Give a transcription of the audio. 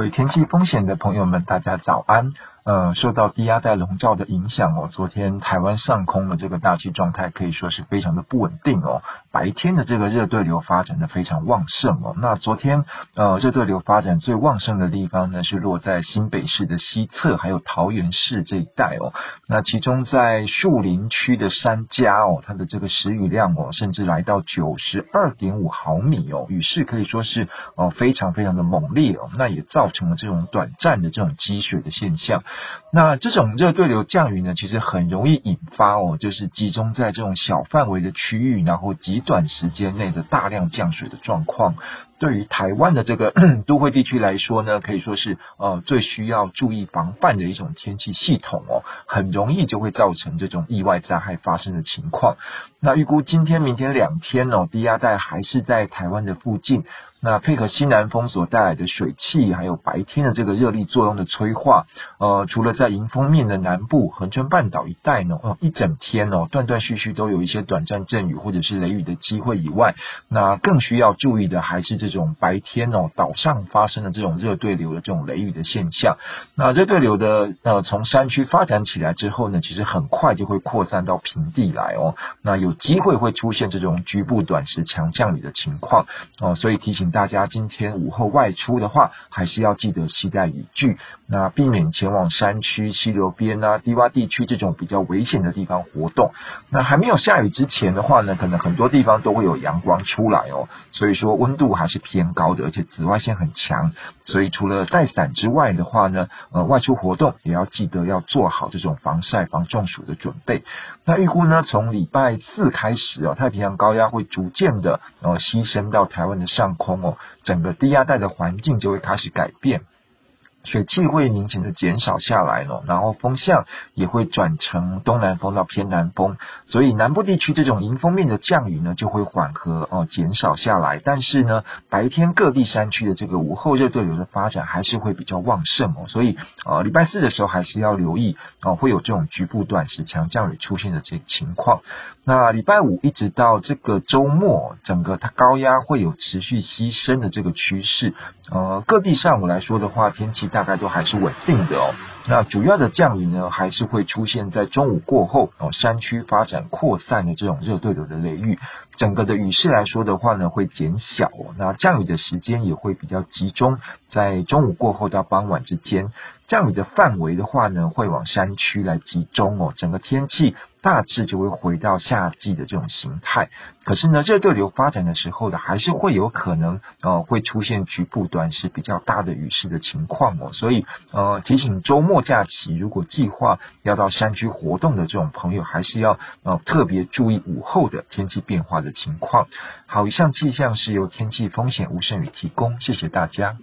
为天气风险的朋友们，大家早安。受到低压带笼罩的影响哦，昨天台湾上空的这个大气状态可以说是非常的不稳定哦。白天的这个热对流发展的非常旺盛哦。那昨天热对流发展最旺盛的地方呢，是落在新北市的西侧，还有桃园市这一带哦。那其中在树林区的山家哦，它的这个时雨量哦，甚至来到 92.5 毫米哦，雨势可以说是非常非常的猛烈哦。那也造成了这种短暂的这种积水的现象。那这种热对流降雨呢，其实很容易引发就是集中在这种小范围的区域，然后极短时间内的大量降水的状况。对于台湾的这个都会地区来说呢，可以说是最需要注意防范的一种天气系统哦，很容易就会造成这种意外灾害发生的情况。那预估今天、明天两天低压带还是在台湾的附近。那配合西南风所带来的水汽，还有白天的这个热力作用的催化，除了在迎风面的南部、恒春半岛一带呢，一整天断断续续都有一些短暂阵雨或者是雷雨的机会以外，那更需要注意的还是这种白天岛上发生的这种热对流的这种雷雨的现象。那热对流的从山区发展起来之后呢，其实很快就会扩散到平地来那有机会会出现这种局部短时强降雨的情况所以提醒大家今天午后外出的话，还是要记得携带雨具，那避免前往山区、溪流边低洼地区这种比较危险的地方活动。那还没有下雨之前的话呢，可能很多地方都会有阳光出来所以说温度还是偏高的，而且紫外线很强，所以除了带伞之外的话呢，外出活动也要记得要做好这种防晒、防中暑的准备。那预估呢，从礼拜四开始太平洋高压会逐渐的西伸到台湾的上空整个低压带的环境就会开始改变。水汽会明显的减少下来然后风向也会转成东南风到偏南风，所以南部地区这种迎风面的降雨呢就会缓和减少下来。但是呢，白天各地山区的这个午后热对流的发展还是会比较旺盛所以礼拜四的时候还是要留意会有这种局部短时强降雨出现的这情况。那礼拜五一直到这个周末，整个高压会有持续西伸的这个趋势各地上午来说的话，天气大概都还是稳定的那主要的降雨呢，还是会出现在中午过后山区发展扩散的这种热对流的雷雨。整个的雨势来说的话呢，会减小那降雨的时间也会比较集中在中午过后到傍晚之间。降雨的范围的话呢，会往山区来集中整个天气大致就会回到夏季的这种形态。可是呢，热对流发展的时候呢，还是会有可能会出现局部短时比较大的雨势的情况所以提醒周末假期如果计划要到山区活动的这种朋友，还是要特别注意午后的天气变化的情况。好，以上气象是由天气风险吴胜宇提供，谢谢大家。